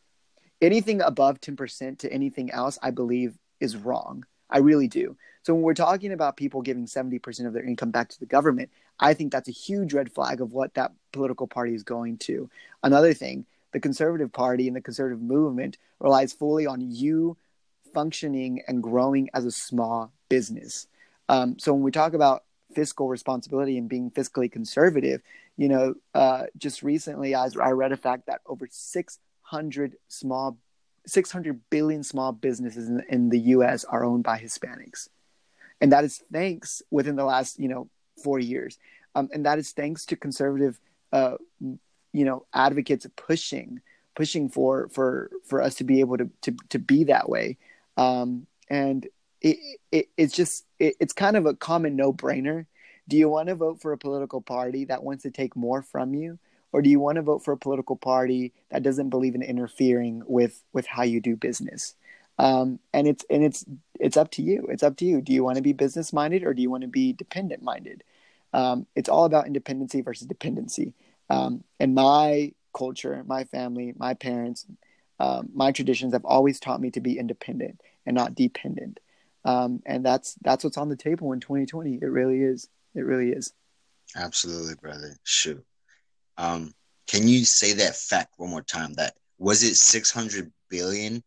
Anything above 10% to anything else, I believe, is wrong. I really do. So when we're talking about people giving 70% of their income back to the government, I think that's a huge red flag of what that political party is going to. Another thing, the conservative party and the conservative movement relies fully on you functioning and growing as a small business. So when we talk about fiscal responsibility and being fiscally conservative, you know, just recently I read a fact that over 600 billion small businesses in the U.S. are owned by Hispanics. And that is thanks within the last, 4 years. And that is thanks to conservative, advocates pushing for us to be able to be that way. And it's kind of a common no-brainer. Do you want to vote for a political party that wants to take more from you? Or do you want to vote for a political party that doesn't believe in interfering with how you do business? And it's up to you. It's up to you. Do you want to be business minded or do you want to be dependent minded? It's all about independency versus dependency. And my culture, my family, my parents, my traditions have always taught me to be independent and not dependent. And that's what's on the table in 2020. It really is. It really is. Absolutely, brother. Shoot. Can you say that fact one more time? That was it 600 billion?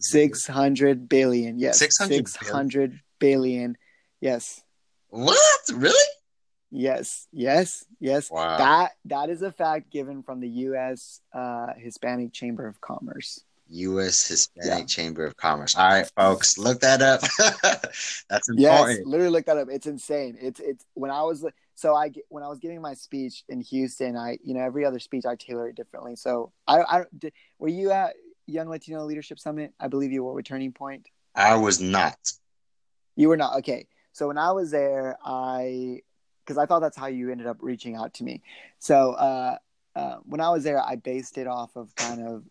600 billion. Yes. 600 billion. Yes. What? Really? Yes. Wow. That is a fact given from the U.S. Hispanic Chamber of Commerce. U.S. Hispanic Chamber of Commerce. All right, folks, look that up. That's important. Yes, literally look that up. It's insane. It's when I was when I was giving my speech in Houston, every other speech I tailor it differently. So were you at Young Latino Leadership Summit? I believe you were with Turning Point. I was not. You were not. Okay. So when I was there, because I thought that's how you ended up reaching out to me. So when I was there, I based it off of kind of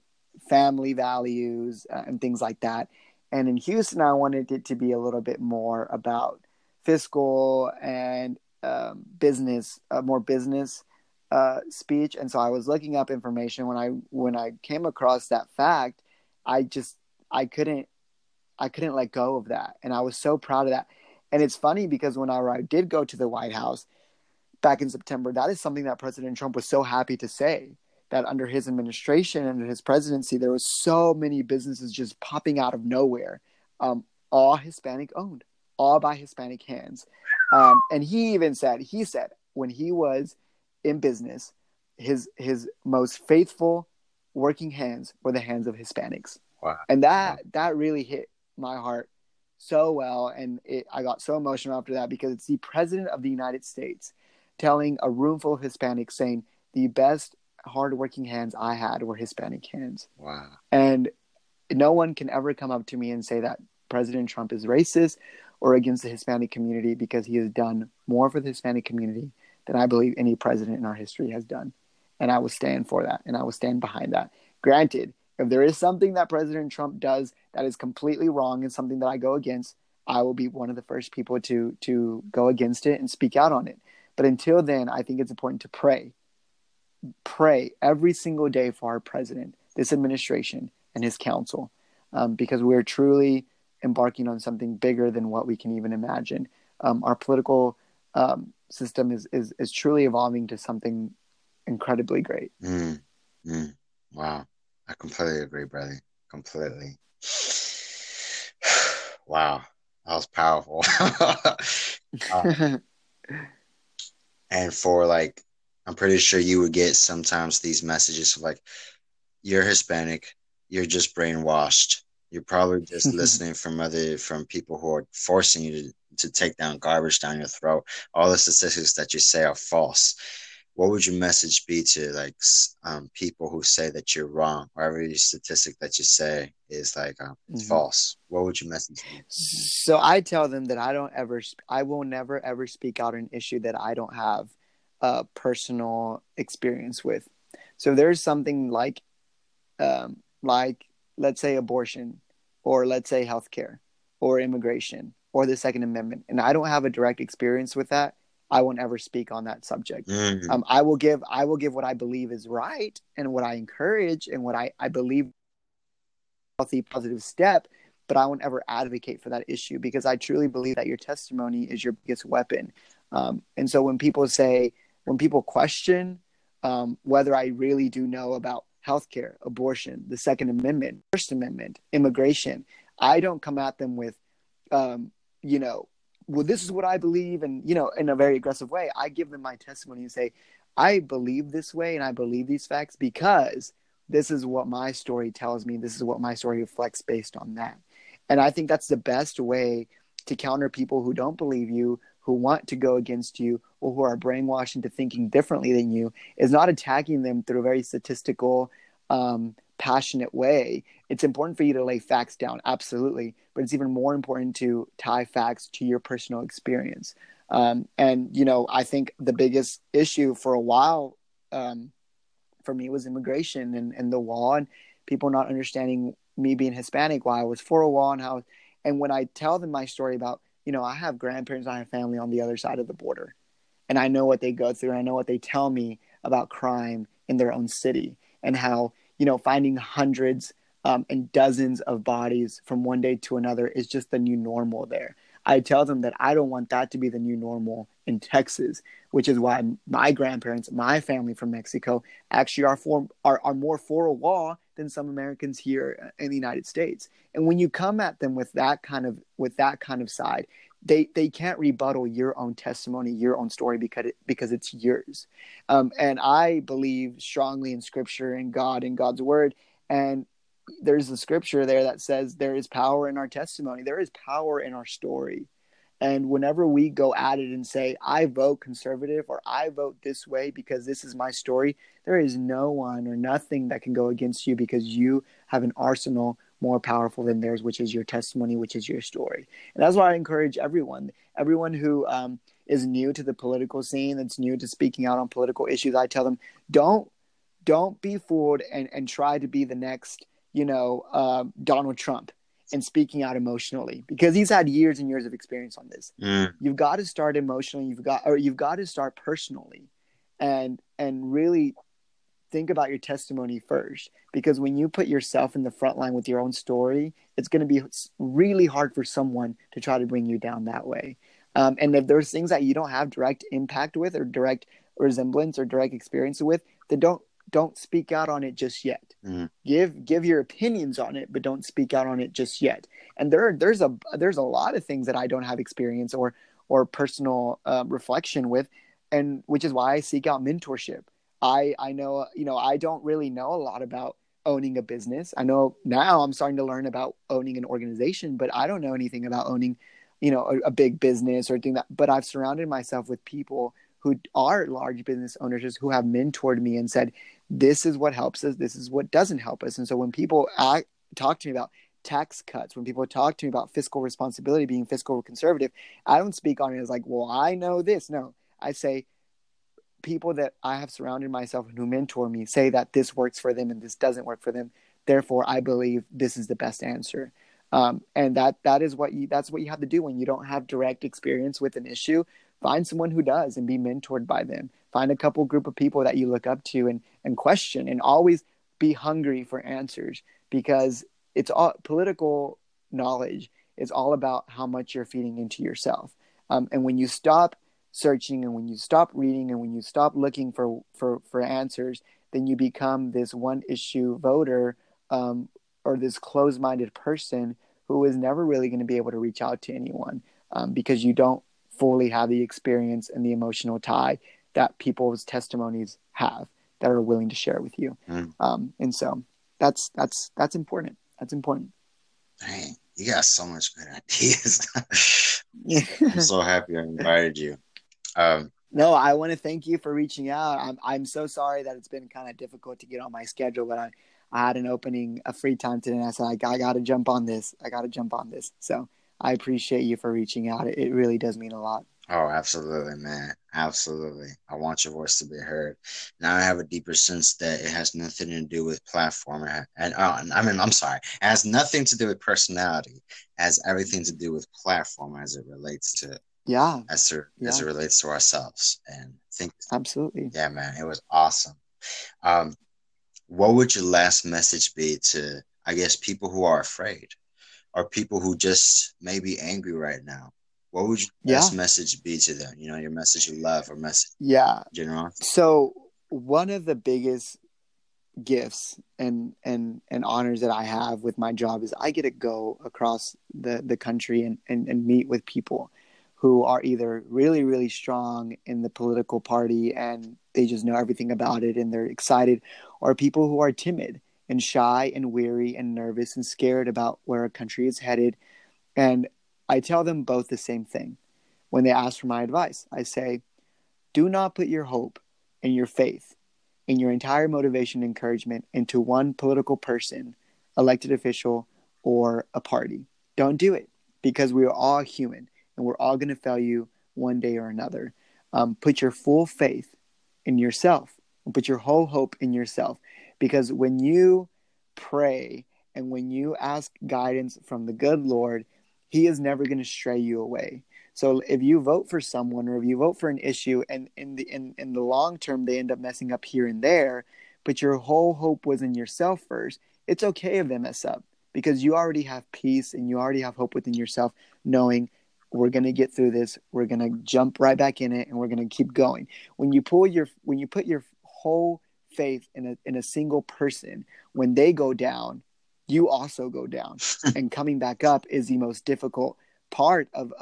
family values and things like that. And in Houston, I wanted it to be a little bit more about fiscal and business, more business speech. And so I was looking up information. When I came across that fact, I couldn't let go of that. And I was so proud of that. And it's funny because whenever I did go to the White House back in September, that is something that President Trump was so happy to say, that under his administration, under his presidency, there was so many businesses just popping out of nowhere, all Hispanic owned, all by Hispanic hands. And he said when he was in business, his most faithful working hands were the hands of Hispanics. Wow. And that really hit my heart so well. And I got so emotional after that because it's the president of the United States telling a room full of Hispanics saying the best hardworking hands I had were Hispanic hands. Wow. And no one can ever come up to me and say that President Trump is racist or against the Hispanic community because he has done more for the Hispanic community than I believe any president in our history has done. And I will stand for that. And I will stand behind that. Granted, if there is something that President Trump does that is completely wrong and something that I go against, I will be one of the first people to go against it and speak out on it. But until then, I think it's important to pray every single day for our president, this administration, and his council, because we're truly embarking on something bigger than what we can even imagine. Our political system is truly evolving to something incredibly great. Wow. I completely agree, brother. Completely. Wow. That was powerful. And for I'm pretty sure you would get sometimes these messages of you're Hispanic, you're just brainwashed. You're probably just listening from people who are forcing you to take down garbage down your throat. All the statistics that you say are false. What would your message be to people who say that you're wrong or every statistic that you say is it's false? What would your message be? So I tell them that I will never ever speak out an issue that I don't have personal experience with. So there's something let's say abortion, or let's say healthcare, or immigration, or the Second Amendment, and I don't have a direct experience with that, I won't ever speak on that subject. Mm-hmm. I will give what I believe is right and what I encourage and what I believe is a healthy, positive step, but I won't ever advocate for that issue because I truly believe that your testimony is your biggest weapon. And so when people question whether I really do know about healthcare, abortion, the Second Amendment, First Amendment, immigration. I don't come at them with, well, this is what I believe, and, in a very aggressive way. I give them my testimony and say, I believe this way and I believe these facts because this is what my story tells me. This is what my story reflects based on that. And I think that's the best way to counter people who don't believe you, who want to go against you, or who are brainwashed into thinking differently than you, is not attacking them through a very statistical, passionate way. It's important for you to lay facts down, absolutely, but it's even more important to tie facts to your personal experience. I think the biggest issue for a while for me was immigration and the wall, and people not understanding me being Hispanic, why I was for a wall, and how. And when I tell them my story about, I have grandparents, I have family on the other side of the border, and I know what they go through. I know what they tell me about crime in their own city, and how, finding hundreds and dozens of bodies from one day to another is just the new normal there. I tell them that I don't want that to be the new normal in Texas, which is why my grandparents, my family from Mexico, actually are more for a wall than some Americans here in the United States. And when you come at them with that kind of side, they can't rebuttal your own testimony, your own story, because it's yours. And I believe strongly in Scripture and God and God's Word. And there's a scripture there that says there is power in our testimony. There is power in our story. And whenever we go at it and say, I vote conservative, or I vote this way because this is my story, there is no one or nothing that can go against you, because you have an arsenal more powerful than theirs, which is your testimony, which is your story. And that's why I encourage everyone who is new to the political scene, that's new to speaking out on political issues. I tell them, don't be fooled and try to be the next, Donald Trump, and speaking out emotionally, because he's had years and years of experience on this. You've got to start emotionally. You've got to start personally, and really think about your testimony first, because when you put yourself in the front line with your own story, it's going to be really hard for someone to try to bring you down that way. And if there's things that you don't have direct impact with, or direct resemblance, or direct experience with, then don't speak out on it just yet. Mm-hmm. Give your opinions on it, but don't speak out on it just yet. And there's a lot of things that I don't have experience or personal reflection with, and which is why I seek out mentorship. I know, I don't really know a lot about owning a business. I know now I'm starting to learn about owning an organization, but I don't know anything about owning, a big business or doing that. But I've surrounded myself with people who are large business owners who have mentored me and said, this is what helps us, this is what doesn't help us. And so when people talk to me about tax cuts, when people talk to me about fiscal responsibility, being fiscal conservative, I don't speak on it as like, well, I know this. No, I say people that I have surrounded myself and who mentor me say that this works for them and this doesn't work for them. Therefore, I believe this is the best answer. And that's what you have to do when you don't have direct experience with an issue. Find someone who does and be mentored by them. Find a couple group of people that you look up to and question, and always be hungry for answers, because it's all political knowledge. It's all about how much you're feeding into yourself. And when you stop searching, and when you stop reading, and when you stop looking for answers, then you become this one issue voter or this closed-minded person who is never really going to be able to reach out to anyone because you don't fully have the experience and the emotional tie that people's testimonies have that are willing to share with you. And so that's important. That's important. Dang, you got so much good ideas. I'm so happy I invited you. No, I want to thank you for reaching out. I'm so sorry that it's been kind of difficult to get on my schedule, but I had an opening, a free time today, and I said, I got to jump on this. So I appreciate you for reaching out. It really does mean a lot. Oh, absolutely, man. Absolutely. I want your voice to be heard. Now I have a deeper sense that it has nothing to do with platform. It has nothing to do with personality. It has everything to do with platform as it relates to as it relates to ourselves. And think absolutely. Yeah, man. It was awesome. What would your last message be to, I guess, people who are afraid? Or people who just may be angry right now? What would your best message be to them? Your message of love or message generosity. So one of the biggest gifts and honors that I have with my job is I get to go across the country and meet with people who are either really, really strong in the political party and they just know everything about it and they're excited, or people who are timid and shy and weary and nervous and scared about where a country is headed. And I tell them both the same thing. When they ask for my advice, I say, do not put your hope and your faith and your entire motivation and encouragement into one political person, elected official, or a party. Don't do it, because we are all human and we're all going to fail you one day or another. Put your full faith in yourself and put your whole hope in yourself, because when you pray and when you ask guidance from the good Lord, He is never going to stray you away. So if you vote for someone or if you vote for an issue and in the long term they end up messing up here and there, but your whole hope was in yourself first, it's okay if they mess up, because you already have peace and you already have hope within yourself, knowing we're going to get through this, we're going to jump right back in it, and we're going to keep going. When you put your whole faith in a single person, when they go down, you also go down. And coming back up is the most difficult part of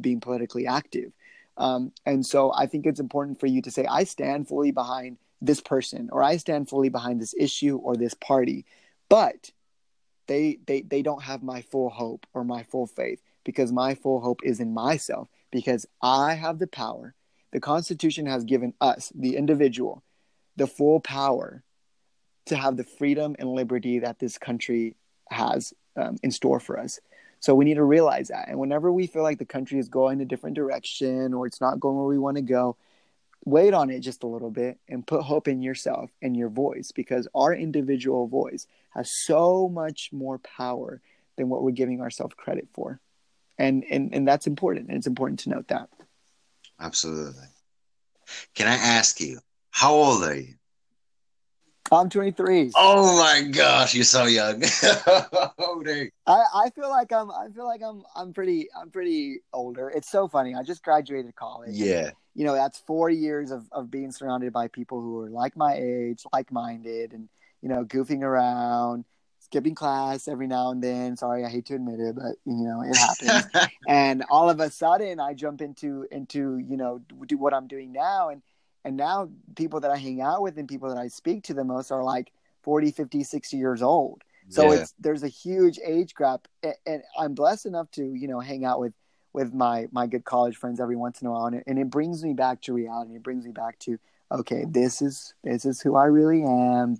being politically active, and so I think it's important for you to say, I stand fully behind this person, or I stand fully behind this issue or this party, but they don't have my full hope or my full faith, because my full hope is in myself, because I have the power. The Constitution has given us, the individual, the full power to have the freedom and liberty that this country has in store for us. So we need to realize that. And whenever we feel like the country is going a different direction or it's not going where we want to go, wait on it just a little bit and put hope in yourself and your voice, because our individual voice has so much more power than what we're giving ourselves credit for. And that's important. And it's important to note that. Absolutely. Can I ask you, how old are you? I'm 23. Oh my gosh, you're so young. Oh, dang. I feel like I'm pretty older. It's so funny. I just graduated college. Yeah. And, you know, that's 4 years of being surrounded by people who are like my age, like-minded, and, you know, goofing around, skipping class every now and then. Sorry, I hate to admit it, but, you know, it happens. And all of a sudden I jump into, you know, do what I'm doing now. And now people that I hang out with and people that I speak to the most are like 40, 50, 60 years old. So yeah. There's a huge age gap. And I'm blessed enough to, you know, hang out with my good college friends every once in a while. And it brings me back to reality. It brings me back to, okay, this is who I really am.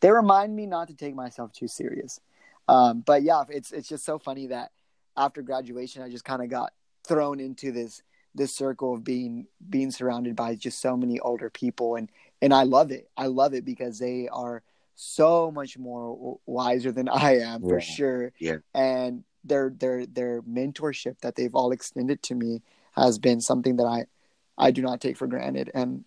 They remind me not to take myself too serious. But yeah, it's just so funny that after graduation, I just kind of got thrown into this circle of being surrounded by just so many older people. And I love it. I love it because they are so much more wiser than I am, for sure. Yeah. And their mentorship that they've all extended to me has been something that I do not take for granted. And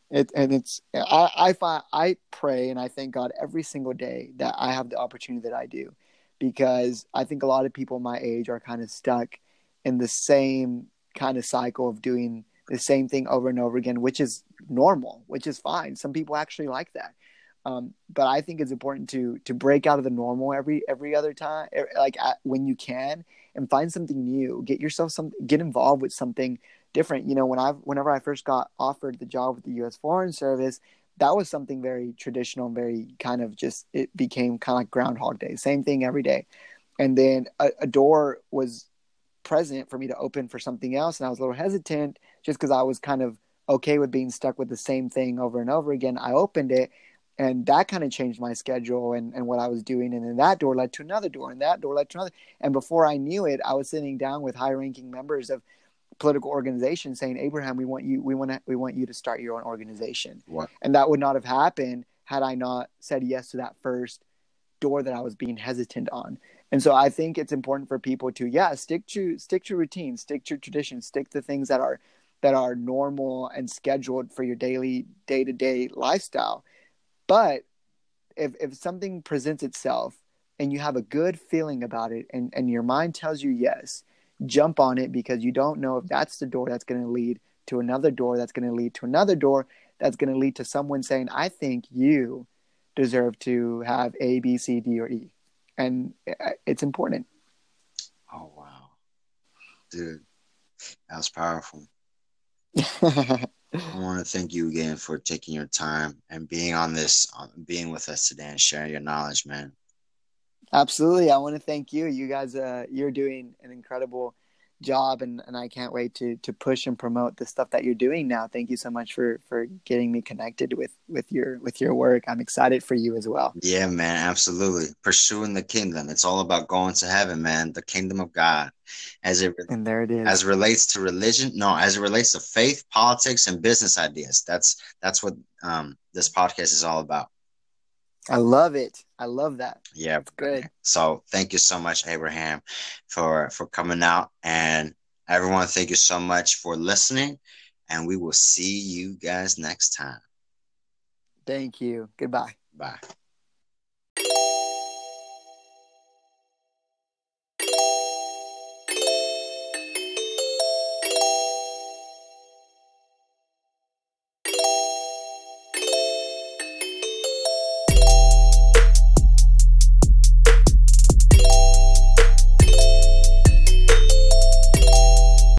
I pray and I thank God every single day that I have the opportunity that I do, because I think a lot of people my age are kind of stuck in the same kind of cycle of doing the same thing over and over again, which is normal, which is fine. Some people actually like that. But I think it's important to break out of the normal every other time, when you can, and find something new, get involved with something different. You know, whenever I first got offered the job with the U.S. Foreign Service, that was something very traditional, very kind of just, it became kind of like Groundhog Day, same thing every day. And then a door was present for me to open for something else, and I was a little hesitant just because I was kind of okay with being stuck with the same thing over and over again. I opened it, and that kind of changed my schedule and what I was doing, and then that door led to another door, and that door led to another, and before I knew it, I was sitting down with high-ranking members of political organizations saying, Abraham, we want you to start your own organization. Wow. And that would not have happened had I not said yes to that first door that I was being hesitant on. And so I think it's important for people to, stick to routine, stick to tradition, stick to things that are normal and scheduled for your daily, day-to-day lifestyle. But if something presents itself and you have a good feeling about it and your mind tells you yes, jump on it, because you don't know if that's the door that's going to lead to another door, that's going to lead to another door, that's going to lead to someone saying, I think you deserve to have A, B, C, D, or E. And it's important. Oh, wow. Dude, that was powerful. I want to thank you again for taking your time and being with us today and sharing your knowledge, man. Absolutely. I want to thank you. You guys, you're doing an incredible job, and I can't wait to push and promote the stuff that you're doing now. Thank you so much for getting me connected with your work. I'm excited for you as well. Yeah, man, absolutely. Pursuing the Kingdom. It's all about going to heaven, man. The Kingdom of God. As it relates to faith, politics, and business ideas. That's what this podcast is all about. I love it. I love that. Yeah. That's good. So thank you so much, Abraham, for coming out. And everyone, thank you so much for listening. And we will see you guys next time. Thank you. Goodbye. Bye.